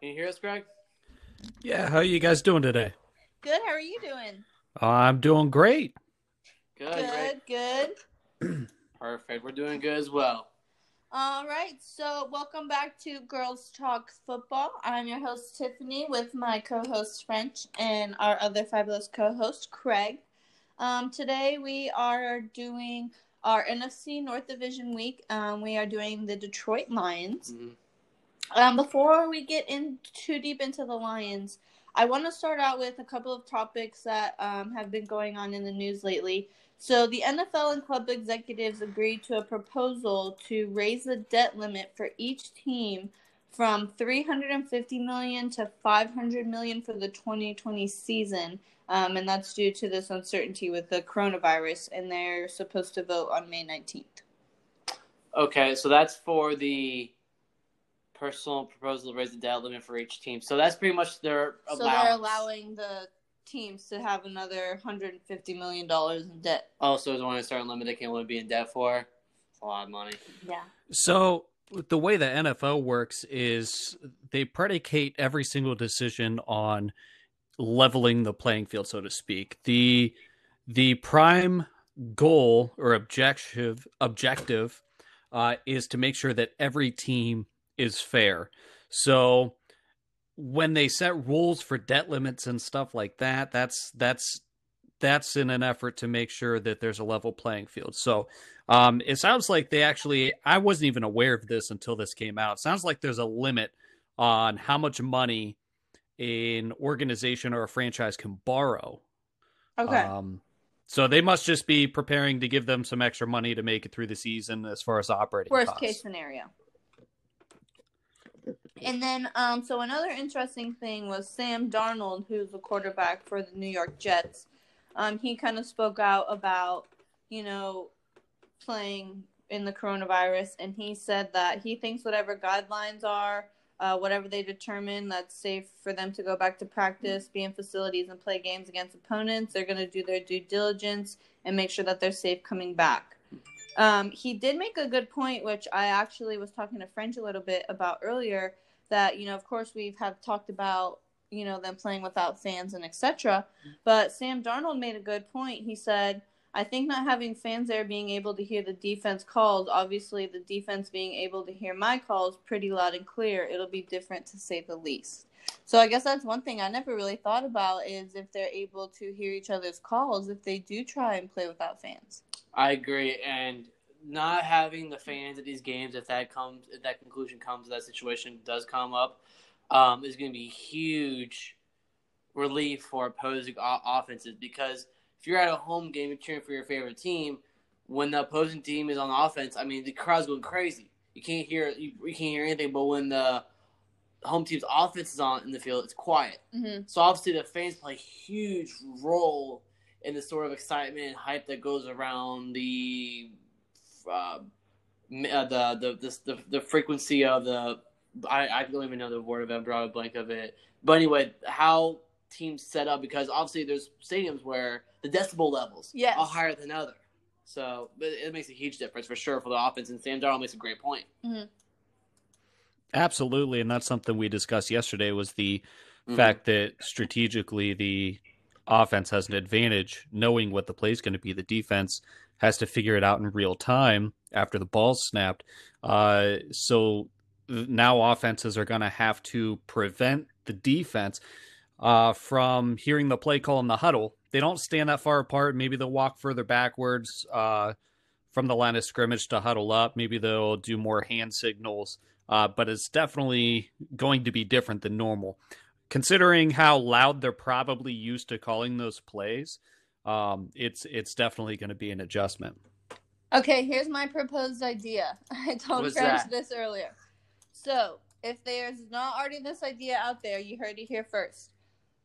Can you hear us, Greg? Yeah, how are you guys doing today? Good, how are you doing? I'm doing great. Good. Perfect, we're doing good as well. All right, so welcome back to Girls Talk Football. I'm your host, Tiffany, with my co-host, French, and our other fabulous co-host, Craig. Today we are doing our NFC North Division Week. We are doing the Detroit Lions. Mm-hmm. Before we get in too deep into the Lions, I want to start out with a couple of topics that have been going on in the news lately. So the NFL and club executives agreed to a proposal to raise the debt limit for each team from $350 million to $500 million for the 2020 season, and that's due to this uncertainty with the coronavirus, and they're supposed to vote on May 19th. Okay, so that's for the personal proposal to raise the debt limit for each team. So that's pretty much their allowance. So they're allowing the teams to have another $150 million in debt. Oh, so there's only a certain limit they can only be in debt for. It's a lot of money. Yeah. So the way the NFL works is they predicate every single decision on leveling the playing field, so to speak. The prime goal or objective is to make sure that every team is fair. So when they set rules for debt limits and stuff like that, that's in an effort to make sure that there's a level playing field. So it sounds like they actually, I wasn't even aware of this until this came out. It sounds like there's a limit on how much money an organization or a franchise can borrow. Okay. So they must just be preparing to give them some extra money to make it through the season as far as operating costs. Worst case scenario. And then, so another interesting thing was Sam Darnold, who's the quarterback for the New York Jets. He kind of spoke out about, you know, playing in the coronavirus, and he said that he thinks whatever guidelines are, whatever they determine that's safe for them to go back to practice, be in facilities, and play games against opponents, they're going to do their due diligence and make sure that they're safe coming back. He did make a good point, which I actually was talking to French a little bit about earlier, that, you know, of course we have talked about, you know, them playing without fans and etc. But Sam Darnold made a good point. He said, I think not having fans there, being able to hear the defense calls, obviously the defense being able to hear my calls pretty loud and clear, it'll be different to say the least. So I guess that's one thing I never really thought about is if they're able to hear each other's calls, if they do try and play without fans. I agree, and not having the fans at these games, if that conclusion comes, that situation does come up, is going to be huge relief for opposing offenses. Because if you're at a home game and cheering for your favorite team, when the opposing team is on offense, I mean the crowd's going crazy. You can't hear anything. But when the home team's offense is on in the field, it's quiet. Mm-hmm. So obviously the fans play a huge role and the sort of excitement and hype that goes around the frequency of the I don't even know the word of it. I brought a blank of it. But anyway, how teams set up, because obviously there's stadiums where the decibel levels are higher than other. So it makes a huge difference for sure for the offense. And Sam Darnold makes a great point. Mm-hmm. Absolutely, and that's something we discussed yesterday was the fact that strategically the offense has an advantage knowing what the play is going to be. The defense has to figure it out in real time after the ball's snapped. So now offenses are going to have to prevent the defense from hearing the play call in the huddle. They don't stand that far apart. Maybe they'll walk further backwards from the line of scrimmage to huddle up. Maybe they'll do more hand signals, but it's definitely going to be different than normal. Considering how loud they're probably used to calling those plays, it's definitely going to be an adjustment. Okay, here's my proposed idea. I told French this earlier. So if there's not already this idea out there, you heard it here first.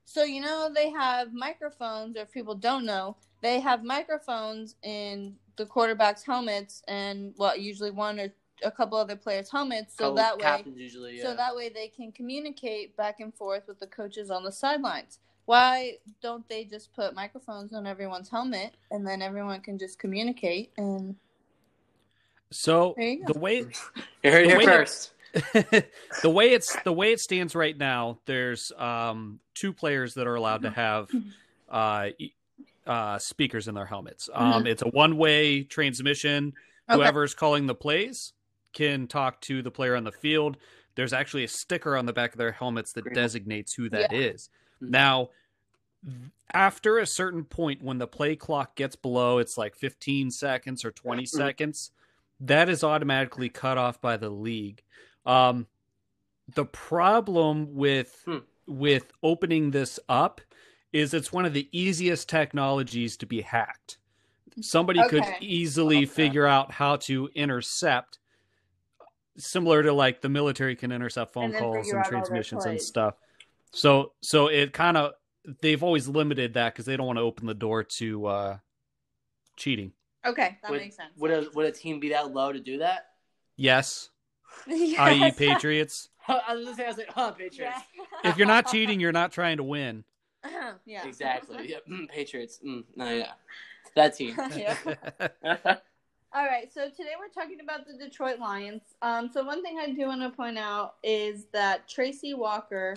So, you know, they have microphones, or if people don't know, they have microphones in the quarterback's helmets and usually one or a couple other players' helmets, so that way they can communicate back and forth with the coaches on the sidelines. Why don't they just put microphones on everyone's helmet and then everyone can just communicate? And so the way you heard it first. The way it stands right now, there's two players that are allowed to have speakers in their helmets. It's a one-way transmission. Okay. Whoever's calling the plays can talk to the player on the field. There's actually a sticker on the back of their helmets that designates who that is. Now, after a certain point, when the play clock gets below, it's like 15 seconds or 20 seconds, that is automatically cut off by the league. The problem with opening this up is it's one of the easiest technologies to be hacked. Somebody could easily figure out how to intercept, similar to like the military can intercept phone calls and transmissions and stuff. So it kind of, they've always limited that because they don't want to open the door to cheating. Okay, that makes sense. Would a team be that low to do that? Yes. I.e. Patriots. I was like, Patriots. Yeah. If you're not cheating, you're not trying to win. Yeah. Exactly. Yeah. Patriots. That team. All right, so today we're talking about the Detroit Lions. So one thing I do want to point out is that Tracy Walker,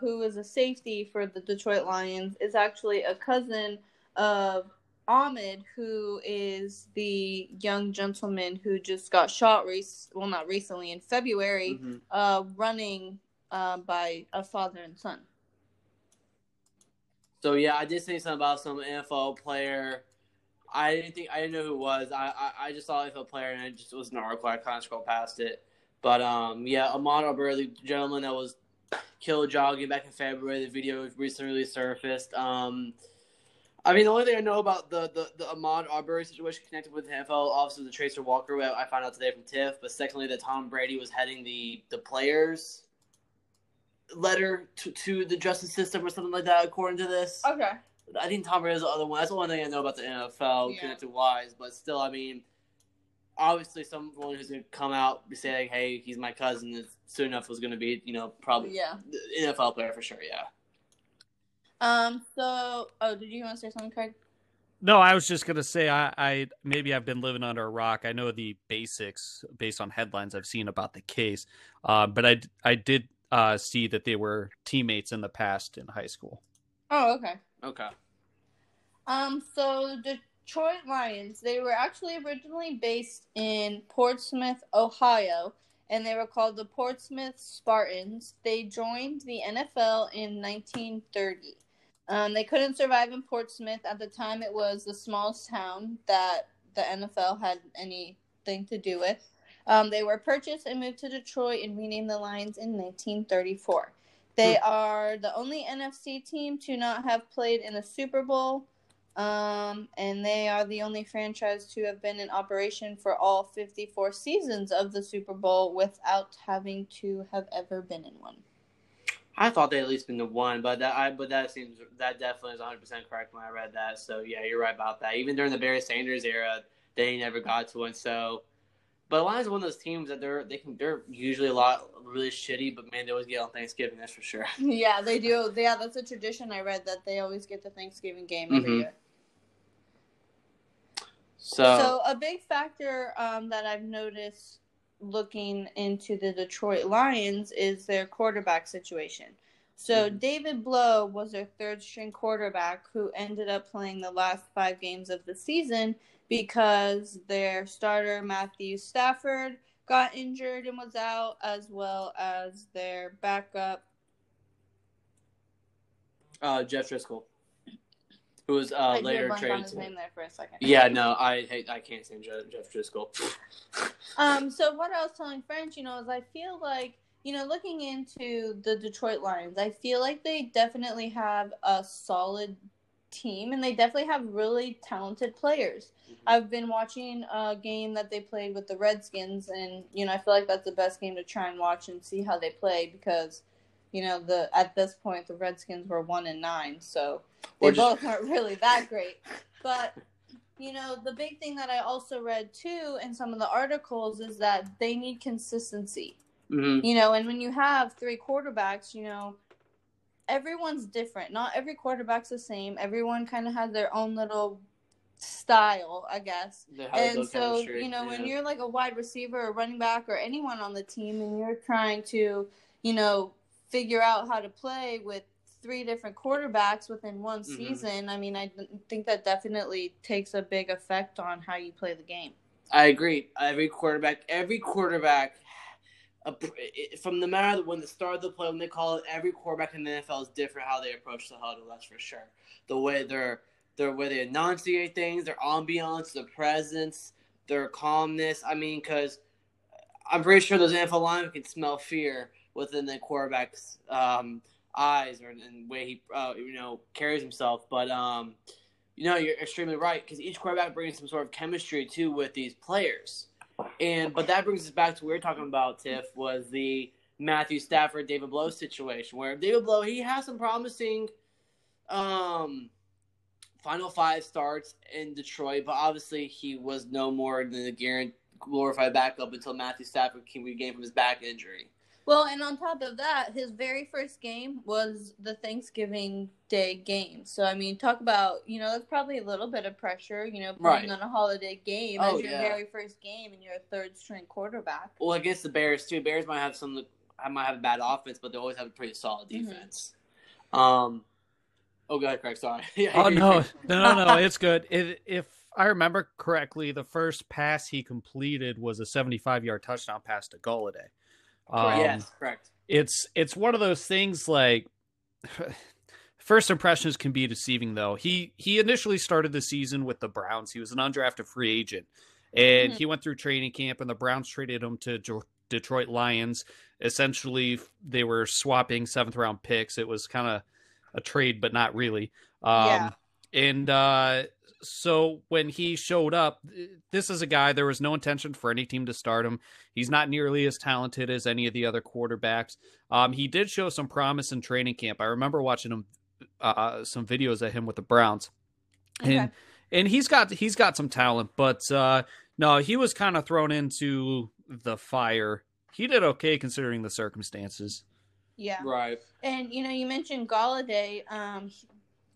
who is a safety for the Detroit Lions, is actually a cousin of Ahmaud, who is the young gentleman who just got shot, not recently, in February, running by a father and son. So, yeah, I did see something about some NFL player. I didn't know who it was. I just saw an NFL player, and it just was an article. I kind of scrolled past it. But, Ahmaud Arbery, the gentleman that was killed jogging back in February, the video recently surfaced. I mean, the only thing I know about the Ahmaud Arbery situation connected with the NFL, obviously the Tracer Walker, I found out today from Tiff, but secondly, that Tom Brady was heading the players' letter to the justice system or something like that, according to this. Okay. I think Tom Brady is the other one. That's the one thing I know about the NFL connected-wise, but still, I mean, obviously someone who's going to come out and say, like, hey, he's my cousin, soon enough was going to be, probably the NFL player for sure, So, did you want to say something, Craig? No, I was just going to say, I maybe I've been living under a rock. I know the basics based on headlines I've seen about the case, but I did see that they were teammates in the past in high school. Oh, okay. Okay. So Detroit Lions, they were actually originally based in Portsmouth, Ohio, and they were called the Portsmouth Spartans. They joined the NFL in 1930. They couldn't survive in Portsmouth. At the time, it was the smallest town that the NFL had anything to do with. They were purchased and moved to Detroit and renamed the Lions in 1934. They are the only NFC team to not have played in a Super Bowl, and they are the only franchise to have been in operation for all 54 seasons of the Super Bowl without having to have ever been in one. I thought they at least been to one, but that definitely is 100% correct when I read that. So yeah, you're right about that. Even during the Barry Sanders era, they never got to one. So, but the Lions are one of those teams that they're usually really shitty, but man, they always get on Thanksgiving. That's for sure. Yeah, they do. Yeah, that's a tradition I read that they always get the Thanksgiving game every year. So a big factor that I've noticed looking into the Detroit Lions is their quarterback situation. So David Blough was their third-string quarterback who ended up playing the last 5 games of the season because their starter, Matthew Stafford, got injured and was out, as well as their backup. Jeff Driscoll, who was later traded to him there for a second. Yeah, no, I can't stand Jeff Driscoll. So what I was telling French, is I feel like, looking into the Detroit Lions, I feel like they definitely have a solid team, and they definitely have really talented players. I've been watching a game that they played with the Redskins, and, I feel like that's the best game to try and watch and see how they play because, at this point, the Redskins were 1-9, so they both aren't really that great. But, the big thing that I also read, too, in some of the articles is that they need consistency. And when you have 3 quarterbacks, everyone's different. Not every quarterback's the same. Everyone kind of has their own little style, I guess. And so, you know, when you're like a wide receiver or running back or anyone on the team and you're trying to, you know, figure out how to play with three different quarterbacks within one season, I mean, I think that definitely takes a big effect on how you play the game. I agree. Every quarterback, from no matter when the start of the play, when they call it, every quarterback in the NFL is different how they approach the huddle, that's for sure. The way they enunciate things, their ambiance, their presence, their calmness. I mean, because I'm pretty sure those NFL linemen can smell fear within the quarterback's eyes or in the way he, carries himself. But, you're extremely right because each quarterback brings some sort of chemistry, too, with these players. But that brings us back to what we were talking about, Tiff, was the Matthew Stafford, David Blough situation where David Blough, he has some promising Final five starts in Detroit, but obviously he was no more than a glorified backup until Matthew Stafford came regain from his back injury. Well, and on top of that, his very first game was the Thanksgiving Day game. So, I mean, talk about, that's probably a little bit of pressure, playing on a holiday game as your very first game and you're a third-string quarterback. Well, against the Bears, too. Bears might have a bad offense, but they always have a pretty solid defense. Oh, go ahead, Craig. Sorry. Oh, no, it's good. If I remember correctly, the first pass he completed was a 75-yard touchdown pass to Golladay. Yes, correct. It's one of those things like first impressions can be deceiving, though. He initially started the season with the Browns. He was an undrafted free agent, and he went through training camp, and the Browns traded him to Detroit Lions. Essentially, they were swapping seventh-round picks. It was kind of a trade, but not really. So when he showed up, this is a guy, there was no intention for any team to start him. He's not nearly as talented as any of the other quarterbacks. He did show some promise in training camp. I remember watching him, some videos of him with the Browns, and he's got some talent, but no, he was kind of thrown into the fire. He did okay considering the circumstances. Yeah. Right. And, you mentioned Golladay.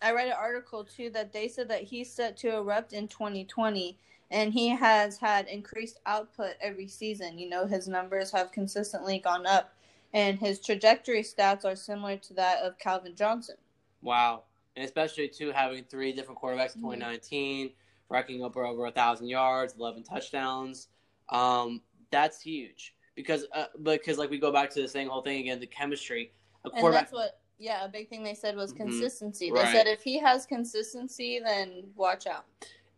I read an article, too, that they said that he's set to erupt in 2020, and he has had increased output every season. His numbers have consistently gone up, and his trajectory stats are similar to that of Calvin Johnson. Wow. And especially, too, having three different quarterbacks in 2019, racking up over 1,000 yards, 11 touchdowns. That's huge. Because like we go back to the same whole thing again, the chemistry. And that's what, a big thing they said was consistency. They said if he has consistency, then watch out.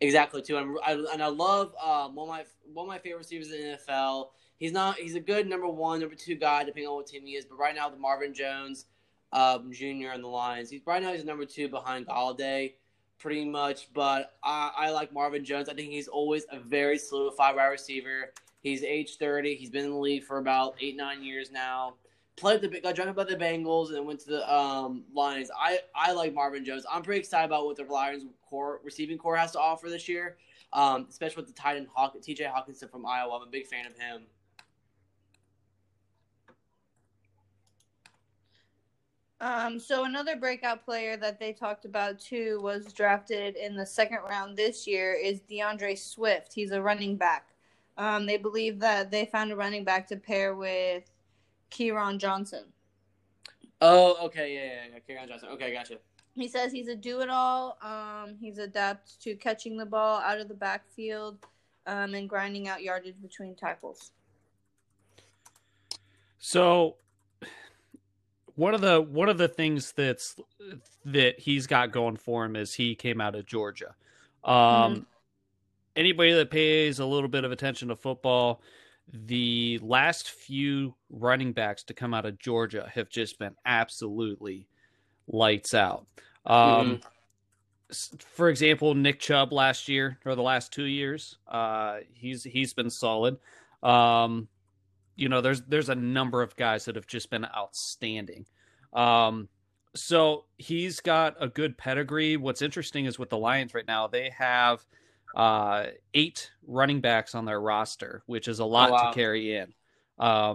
Exactly too, and I love one of my favorite receivers in the NFL. He's a good number one, number two guy depending on what team he is. But right now, the Marvin Jones Jr. in the Lions, he's number two behind Golladay, pretty much. But I like Marvin Jones. I think he's always a very solidified wide receiver. He's age 30. He's been in the league for about 8-9 years now. Got drafted by the Bengals and then went to the Lions. I like Marvin Jones. I'm pretty excited about what the Lions receiving core has to offer this year, especially with the tight end T.J. Hawkinson from Iowa. I'm a big fan of him. So another breakout player that they talked about, too, was drafted in the second round this year is DeAndre Swift. He's a running back. They believe that they found a running back to pair with Kieran Johnson. Oh, okay, yeah, Kieran Johnson. Okay, gotcha. He says he's a do-it-all. He's adept to catching the ball out of the backfield and grinding out yardage between tackles. So, one of the things that he's got going for him is he came out of Georgia. Anybody that pays a little bit of attention to football, the last few running backs to come out of Georgia have just been absolutely lights out. For example, Nick Chubb last year or the last 2 years, he's been solid. There's a number of guys that have just been outstanding. So he's got a good pedigree. What's interesting is with the Lions right now, they have 8 running backs on their roster, which is a lot to carry in. I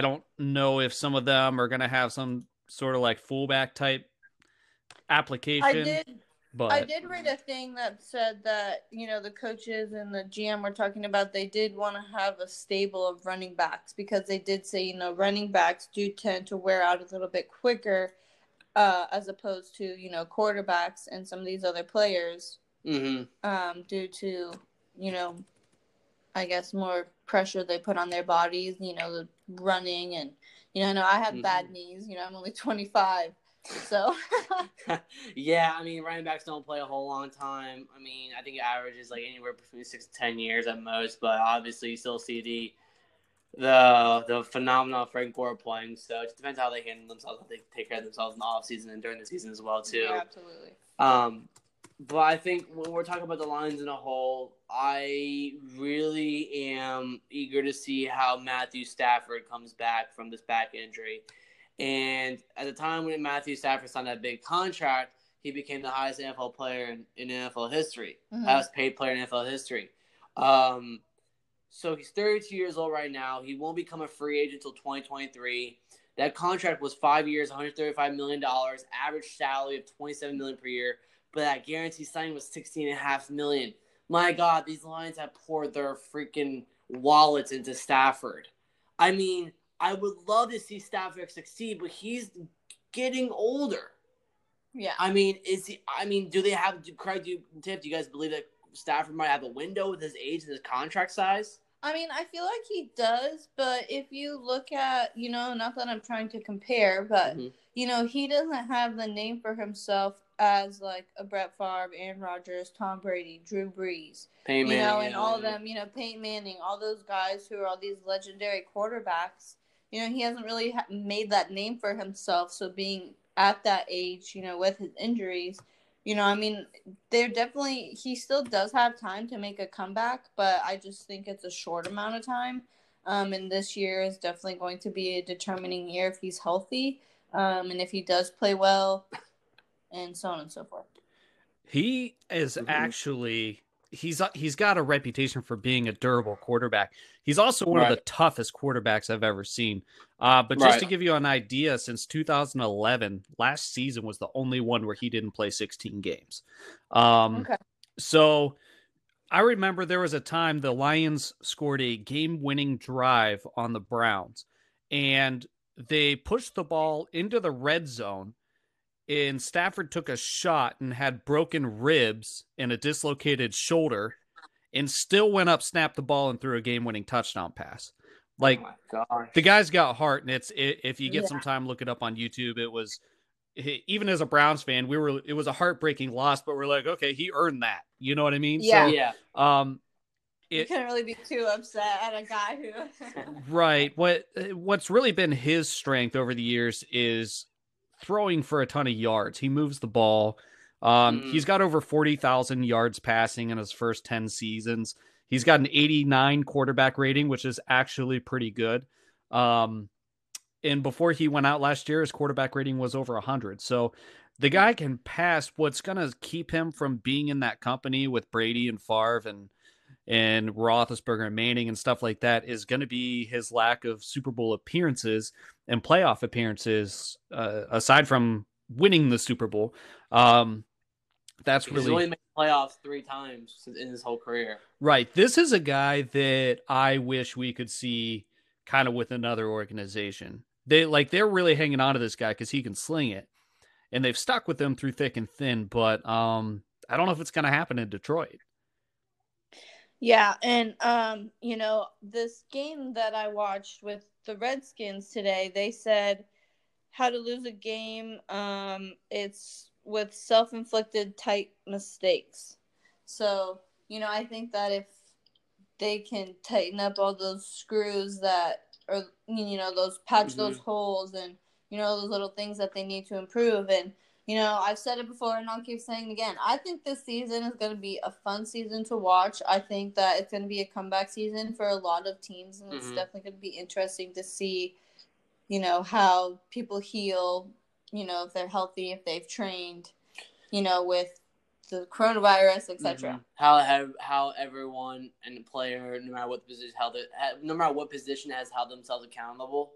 don't know if some of them are going to have some sort of like fullback type application. I did But I did read a thing that said that, you know, the coaches and the GM were talking about they did want to have a stable of running backs because they did say, you know, running backs do tend to wear out a little bit quicker as opposed to, you know, quarterbacks and some of these other players due to, you know, I guess more pressure they put on their bodies, you know, the running and, you know, I know I have bad knees, you know, I'm only 25. So, yeah, I mean, running backs don't play a whole long time. I mean, I think it averages like anywhere between 6 to 10 years at most. But obviously, you still see the phenomenon of Frank Gore playing. So it just depends how they handle themselves, how they take care of themselves in the off season and during the season as well, too. Yeah, absolutely. But I think when we're talking about the Lions in a whole, I really am eager to see how Matthew Stafford comes back from this back injury. And at the time when Matthew Stafford signed that big contract, he became the highest NFL player in NFL history, highest paid player in NFL history. So he's 32 years old right now. He won't become a free agent until 2023. That contract was 5 years, $135 million, average salary of $27 million per year. But that guarantee signing was $16.5 million. My God, these Lions have poured their freaking wallets into Stafford. I mean, I would love to see Stafford succeed, but he's getting older. Yeah. I mean, do they have – Craig, do you guys believe that Stafford might have a window with his age and his contract size? I mean, I feel like he does, but if you look at – you know, not that I'm trying to compare, but, you know, he doesn't have the name for himself as, like, a Brett Favre, Aaron Rodgers, Tom Brady, Drew Brees. Peyton Manning. You know, and all of them, you know, Peyton Manning, all those guys who are all these legendary quarterbacks – you know, he hasn't really made that name for himself. So being at that age, you know, with his injuries, you know, I mean, they're definitely, he still does have time to make a comeback, but I just think it's a short amount of time. And this year is definitely going to be a determining year if he's healthy and if he does play well and so on and so forth. He is actually... He's got a reputation for being a durable quarterback. He's also one of the toughest quarterbacks I've ever seen. But just to give you an idea, since 2011, last season was the only one where he didn't play 16 games. So I remember there was a time the Lions scored a game-winning drive on the Browns, and they pushed the ball into the red zone. And Stafford took a shot and had broken ribs and a dislocated shoulder and still went up, snapped the ball, and threw a game-winning touchdown pass. Like, the guy's got heart, and if you get some time, look it up on YouTube. It was, even as a Browns fan, it was a heartbreaking loss, but we're like, okay, he earned that. You know what I mean? Yeah. So, yeah. You can't really be too upset at a guy who... Right. What's really been his strength over the years is... throwing for a ton of yards. He moves the ball. He's got over 40,000 yards passing in his first 10 seasons. He's got an 89 quarterback rating, which is actually pretty good. And before he went out last year, his quarterback rating was over 100. So the guy can pass. What's going to keep him from being in that company with Brady and Favre and Roethlisberger and Manning and stuff like that is going to be his lack of Super Bowl appearances and playoff appearances, aside from winning the Super Bowl. He's only made playoffs 3 times in his whole career. Right. This is a guy that I wish we could see kind of with another organization. They're really hanging on to this guy because he can sling it. And they've stuck with him through thick and thin. But I don't know if it's going to happen in Detroit. Yeah, and, you know, this game that I watched with the Redskins today, they said how to lose a game, it's with self-inflicted type mistakes. So, you know, I think that if they can tighten up all those screws that are, you know, those patch those holes and, you know, those little things that they need to improve and, you know, I've said it before, and I'll keep saying it again. I think this season is going to be a fun season to watch. I think that it's going to be a comeback season for a lot of teams, and it's definitely going to be interesting to see, you know, how people heal, you know, if they're healthy, if they've trained, you know, with the coronavirus, et cetera. How everyone and the player, no matter what position, has held themselves accountable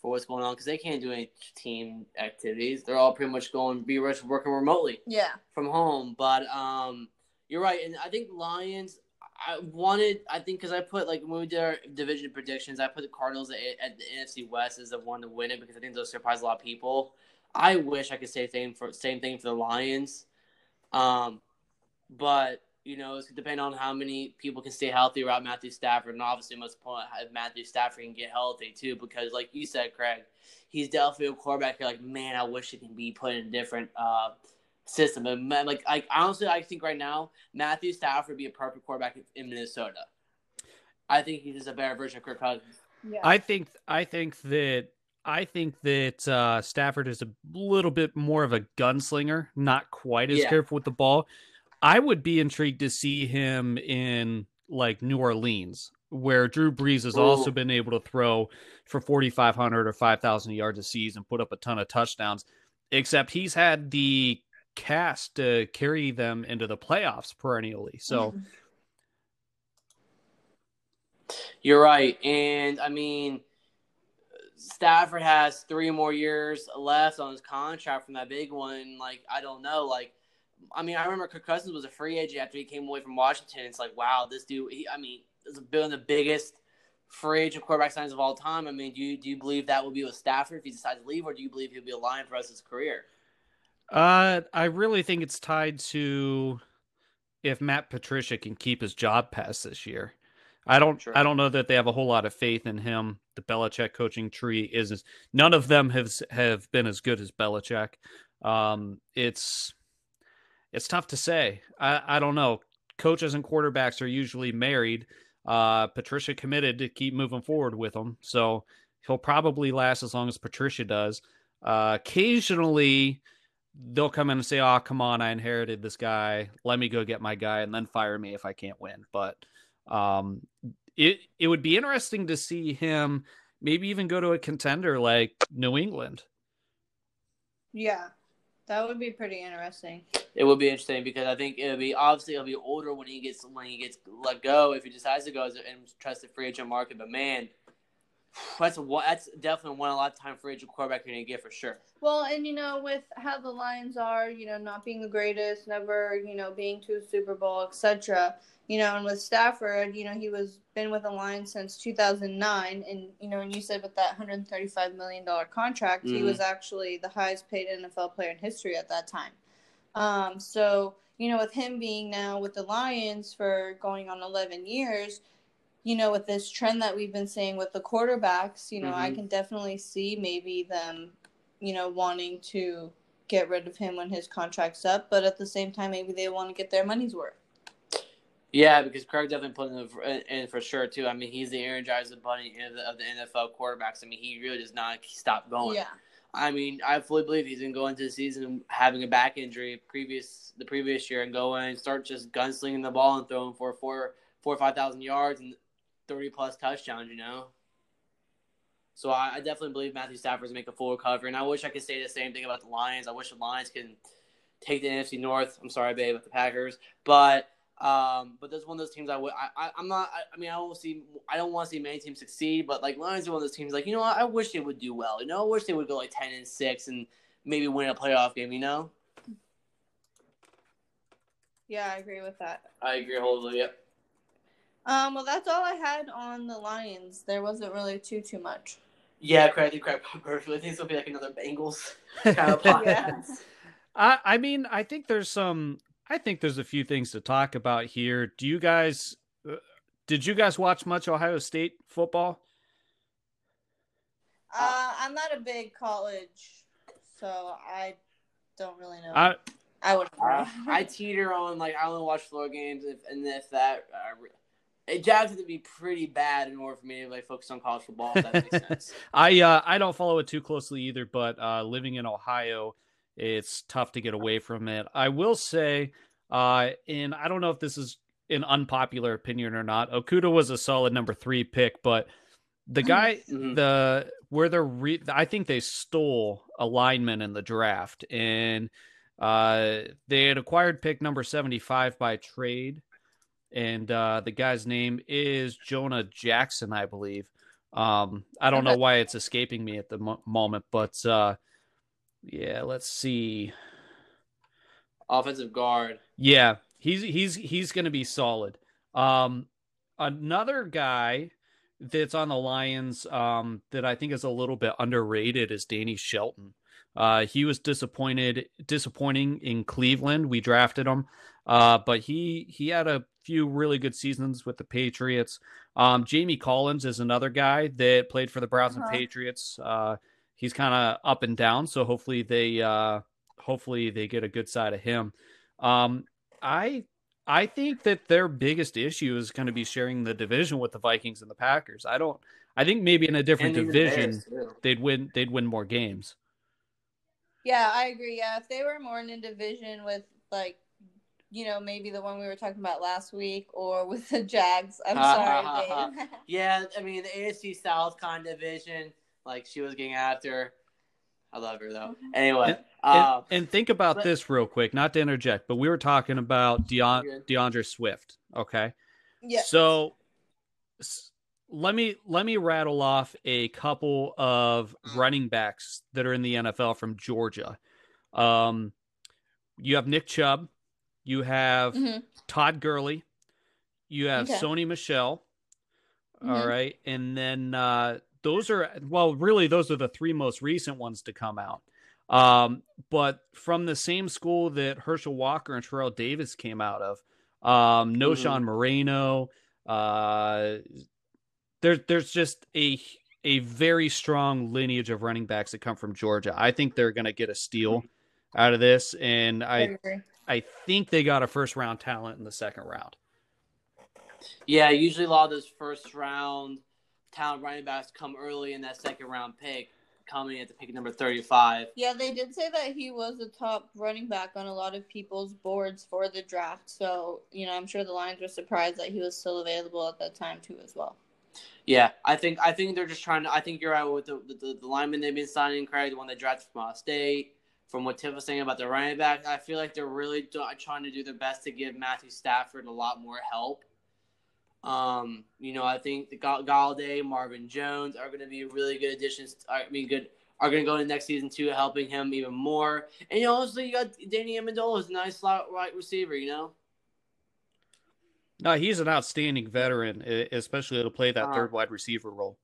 for what's going on because they can't do any team activities. They're all pretty much going working remotely. Yeah. From home. But you're right. And I think Lions, because I put, like, when we did our division predictions, I put the Cardinals at the NFC West as the one to win it because I think they'll surprise a lot of people. I wish I could say same thing for the Lions. But, you know, it's depending on how many people can stay healthy around Matthew Stafford. And obviously, most important, if Matthew Stafford can get healthy, too, because, like you said, Craig, he's definitely a quarterback. You're like, man, I wish it can be put in a different system. And, like, honestly, I think right now, Matthew Stafford would be a perfect quarterback in Minnesota. I think he's just a better version of Kirk Cousins. Yeah. I think that Stafford is a little bit more of a gunslinger, not quite as careful with the ball. I would be intrigued to see him in, like, New Orleans, where Drew Brees has also been able to throw for 4,500 or 5,000 yards a season, put up a ton of touchdowns, except he's had the cast to carry them into the playoffs perennially. So you're right. And, I mean, Stafford has 3 more years left on his contract from that big one. Like, I don't know. Like, I mean, I remember Kirk Cousins was a free agent after he came away from Washington. It's like, wow, this dude, is one of the biggest free agent quarterback signings of all time. I mean, do you believe that will be with Stafford if he decides to leave, or do you believe he'll be a Lion for the rest of his career? I really think it's tied to if Matt Patricia can keep his job past this year. I don't know that they have a whole lot of faith in him. The Belichick coaching tree is none of them have been as good as Belichick. It's tough to say. I don't know. Coaches and quarterbacks are usually married. Patricia committed to keep moving forward with him, so he'll probably last as long as Patricia does. Occasionally, they'll come in and say, "Oh, come on, I inherited this guy. Let me go get my guy, and then fire me if I can't win." But it would be interesting to see him maybe even go to a contender like New England. Yeah. That would be pretty interesting. It would be interesting because I think it'll be older when he gets let go if he decides to go and trust the free agent market. But man, that's definitely one a lifetime free agent quarterback you're gonna get for sure. Well, and you know, with how the Lions are, you know, not being the greatest, never, you know, being to a Super Bowl, etc. You know, and with Stafford, you know, he was been with the Lions since 2009, and you know, and you said with that $135 million contract, he was actually the highest paid NFL player in history at that time. So you know, with him being now with the Lions for going on 11 years, you know, with this trend that we've been seeing with the quarterbacks, you know, I can definitely see maybe them, you know, wanting to get rid of him when his contract's up, but at the same time, maybe they want to get their money's worth. Yeah, because Craig definitely put him in for sure, too. I mean, he's the energizer bunny of the NFL quarterbacks. I mean, he really does not stop going. Yeah. I mean, I fully believe he's going to go into the season having a back injury the previous year and go in and start just gunslinging the ball and throwing for 4,000 or 5,000 yards and 30-plus touchdowns, you know? So I definitely believe Matthew Stafford's going to make a full recovery. And I wish I could say the same thing about the Lions. I wish the Lions can take the NFC North. I'm sorry, babe, with the Packers. But that's one of those teams I don't want to see many teams succeed, but like Lions are one of those teams like, you know what, I wish they would do well. You know, I wish they would go like 10-6 and maybe win a playoff game, you know? Yeah, I agree with that. I agree wholeheartedly, yep. Well, that's all I had on the Lions. There wasn't really too much. Yeah, I think perfectly. I think this will be like another Bengals kind of podcast. Yeah. I mean, I think there's a few things to talk about here. Did you guys watch much Ohio State football? I'm not a big college, so I don't really know. I would. I teeter on like I only watch floor games, it jobs have to be pretty bad in order for me to like focus on college football. If that makes sense. I don't follow it too closely either, but living in Ohio, it's tough to get away from it. I will say, and I don't know if this is an unpopular opinion or not, Okudah was a solid number 3 pick, but the guy, I think they stole a lineman in the draft, and they had acquired pick number 75 by trade, and the guy's name is Jonah Jackson, I believe. I don't know why it's escaping me at the moment, but yeah, let's see. Offensive guard. Yeah, he's going to be solid. Another guy that's on the Lions that I think is a little bit underrated is Danny Shelton. He was disappointing in Cleveland. We drafted him, but he had a few really good seasons with the Patriots. Jamie Collins is another guy that played for the Browns and Patriots. He's kind of up and down, so hopefully they get a good side of him. I think that their biggest issue is going to be sharing the division with the Vikings and the Packers. I think maybe in a different division they'd win more games. Yeah, I agree. Yeah, if they were more in a division with, like, you know, maybe the one we were talking about last week, or with the Jags. I'm sorry. Yeah, I mean, the AFC South kind of division, like, she was getting after. I love her, though. Anyway. And think about this real quick, not to interject, but we were talking about DeAndre Swift, okay? Yeah. So Let me rattle off a couple of running backs that are in the NFL from Georgia. You have Nick Chubb. You have Todd Gurley. You have Sony Michel. All right. And then those are the three most recent ones to come out. But from the same school that Herschel Walker and Terrell Davis came out of, Noshan Moreno, There's just a very strong lineage of running backs that come from Georgia. I think they're going to get a steal out of this, and I think they got a first-round talent in the second round. Yeah, usually a lot of those first-round talent running backs come early in that second-round pick, coming at the pick number 35. Yeah, they did say that he was the top running back on a lot of people's boards for the draft, so I'm sure the Lions were surprised that he was still available at that time too as well. Yeah, I think they're just trying to. I think you're right with the lineman they've been signing, Craig, the one they drafted from Ohio State. From what Tiff was saying about the running back, I feel like they're really trying to do their best to give Matthew Stafford a lot more help. I think the Golladay, Marvin Jones are going to be really good additions. Are going to go into next season too, helping him even more. And honestly, you got Danny Amendola, who's a nice slot wide receiver. No, he's an outstanding veteran, especially to play that third wide receiver role.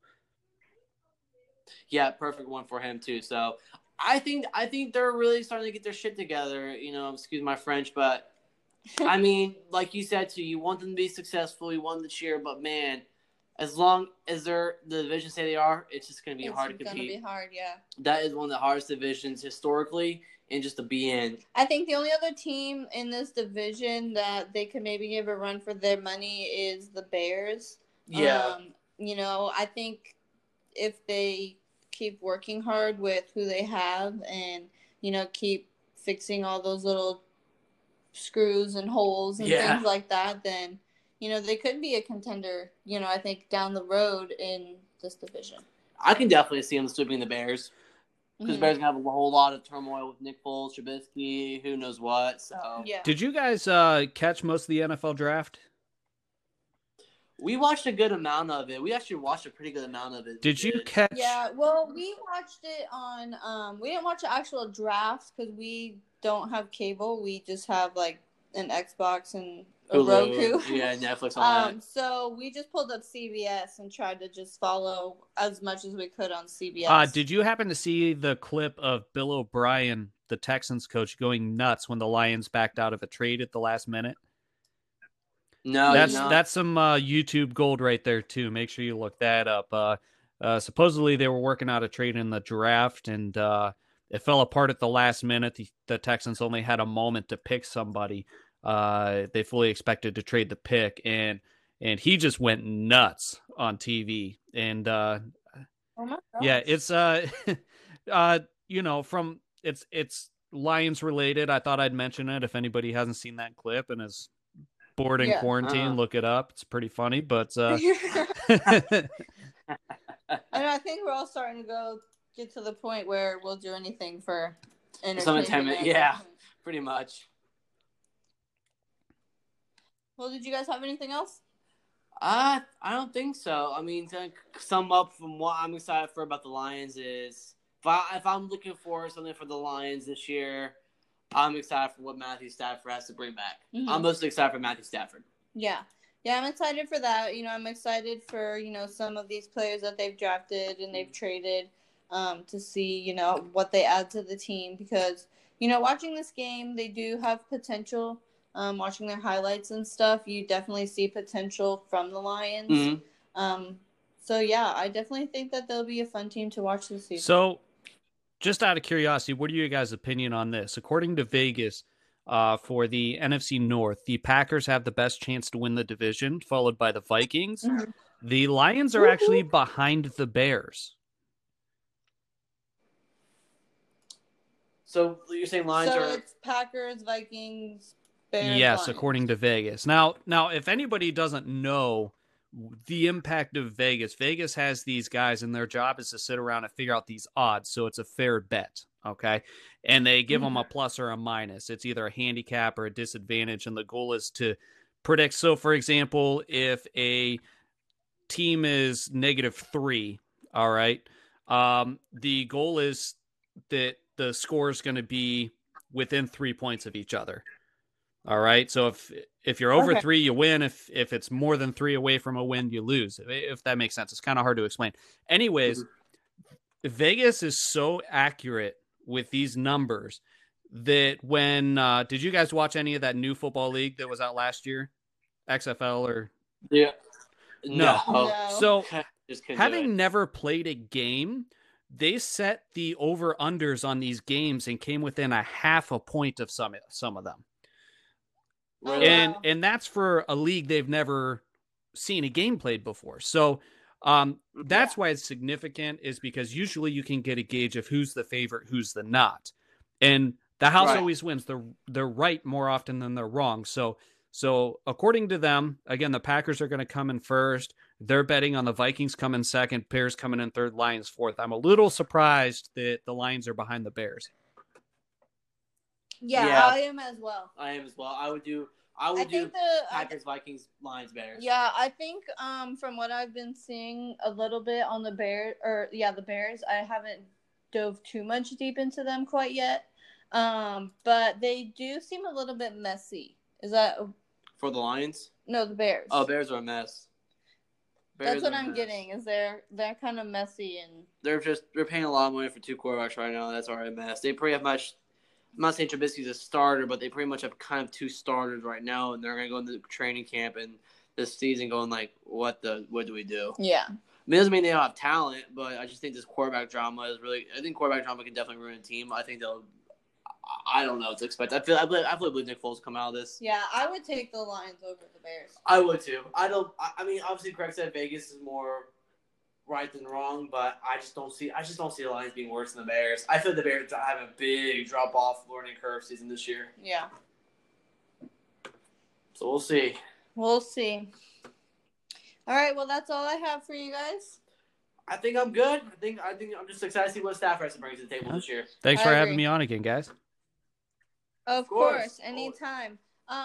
Yeah, perfect one for him too. So, I think they're really starting to get their shit together. Excuse my French, but I mean, like you said too, you want them to be successful, you want them to cheer, but man, as long as they're the division say they are, it's just going to be hard to compete. It's going to be hard, yeah. That is one of the hardest divisions historically. And just to be in. I think the only other team in this division that they could maybe give a run for their money is the Bears. Yeah. I think if they keep working hard with who they have and, keep fixing all those little screws and holes and things like that, then, they could be a contender, I think down the road in this division. I can definitely see them sweeping the Bears. Because Bears gonna have a whole lot of turmoil with Nick Foles, Trubisky, who knows what. So, yeah. Did you guys catch most of the NFL draft? We watched a good amount of it. We actually watched a pretty good amount of it. Did you catch? Yeah. Well, we watched it on. We didn't watch the actual draft because we don't have cable. We just have an Xbox and a Roku. Yeah, Netflix on that. So we just pulled up CBS and tried to just follow as much as we could on CBS. Did you happen to see the clip of Bill O'Brien, the Texans coach, going nuts when the Lions backed out of a trade at the last minute? No. That's some YouTube gold right there, too. Make sure you look that up. Supposedly they were working out a trade in the draft, and it fell apart at the last minute. The Texans only had a moment to pick somebody. They fully expected to trade the pick, and he just went nuts on TV. And it's from it's Lions related. I thought I'd mention it if anybody hasn't seen that clip and is bored in quarantine. Look it up; it's pretty funny. But and I think we're all starting to get to the point where we'll do anything for entertainment. Yeah, pretty much. Well, did you guys have anything else? I don't think so. I mean, to sum up from what I'm excited for about the Lions is, if I'm looking for something for the Lions this year, I'm excited for what Matthew Stafford has to bring back. Mm-hmm. I'm mostly excited for Matthew Stafford. Yeah, I'm excited for that. You know, I'm excited for, you know, some of these players that they've drafted and they've traded to see, you know, what they add to the team. Because, you know, watching this game, they do have potential. Watching their highlights and stuff, you definitely see potential from the Lions. Mm-hmm. So, yeah, I definitely think that they'll be a fun team to watch this season. So, just out of curiosity, what are your guys' opinion on this? According to Vegas, for the NFC North, the Packers have the best chance to win the division, followed by the Vikings. Mm-hmm. The Lions are actually behind the Bears. So, you're saying Lions are... So, it's Packers, Vikings... Bears, yes, Lions. According to Vegas. Now, if anybody doesn't know the impact of Vegas, Vegas has these guys, and their job is to sit around and figure out these odds, so it's a fair bet, okay? And they give them a plus or a minus. It's either a handicap or a disadvantage, and the goal is to predict. So, for example, if a team is -3, all right, the goal is that the score is going to be within 3 points of each other. All right. So if you're over 3, you win. If it's more than 3 away from a win, you lose. If that makes sense. It's kind of hard to explain. Anyways, Vegas is so accurate with these numbers that when did you guys watch any of that new football league that was out last year? XFL or yeah. No. So having never played a game, they set the over-unders on these games and came within a half a point of some of them. Oh, and wow. And that's for a league they've never seen a game played before. So that's why it's significant, is because usually you can get a gauge of who's the favorite, who's the not. And the house always wins. They're right more often than they're wrong. So according to them, again, the Packers are going to come in first. They're betting on the Vikings come in second, Bears coming in third, Lions fourth. I'm a little surprised that the Lions are behind the Bears. Yeah, I am as well. I would do Packers, Vikings, Lions, Bears. Yeah, I think from what I've been seeing a little bit on the Bears, the Bears, I haven't dove too much deep into them quite yet. But they do seem a little bit messy. Is that for the Lions? No, the Bears. Oh, Bears are a mess. That's what I'm getting, is they're kind of messy, and they're paying a lot of money for 2 quarterbacks right now. That's already a mess. They pretty much. I'm not saying Trubisky's a starter, but they pretty much have kind of 2 starters right now, and they're going to go into the training camp and this season going like, what do we do? Yeah. I mean, it doesn't mean they don't have talent, but I just think this quarterback drama is really – I think quarterback drama can definitely ruin a team. I think they'll – I don't know what to expect. I believe Nick Foles come out of this. Yeah, I would take the Lions over the Bears. I would too. I mean, obviously Greg said Vegas is more – right than wrong, but I just don't see the Lions being worse than the Bears. I feel the Bears have a big drop off learning curve season this year. Yeah. So we'll see. We'll see. All right, well that's all I have for you guys. I think I'm good. I think I'm just excited to see what Stafford has to bring to the table this year. Thanks for having me on again, guys. Of course. Anytime.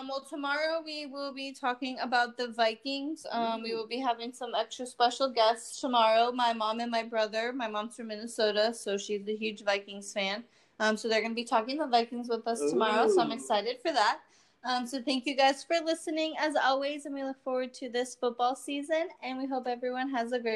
Well, tomorrow we will be talking about the Vikings. We will be having some extra special guests tomorrow. My mom and my brother. My mom's from Minnesota, so she's a huge Vikings fan. So they're going to be talking the Vikings with us tomorrow, so I'm excited for that. So thank you guys for listening, as always, and we look forward to this football season, and we hope everyone has a great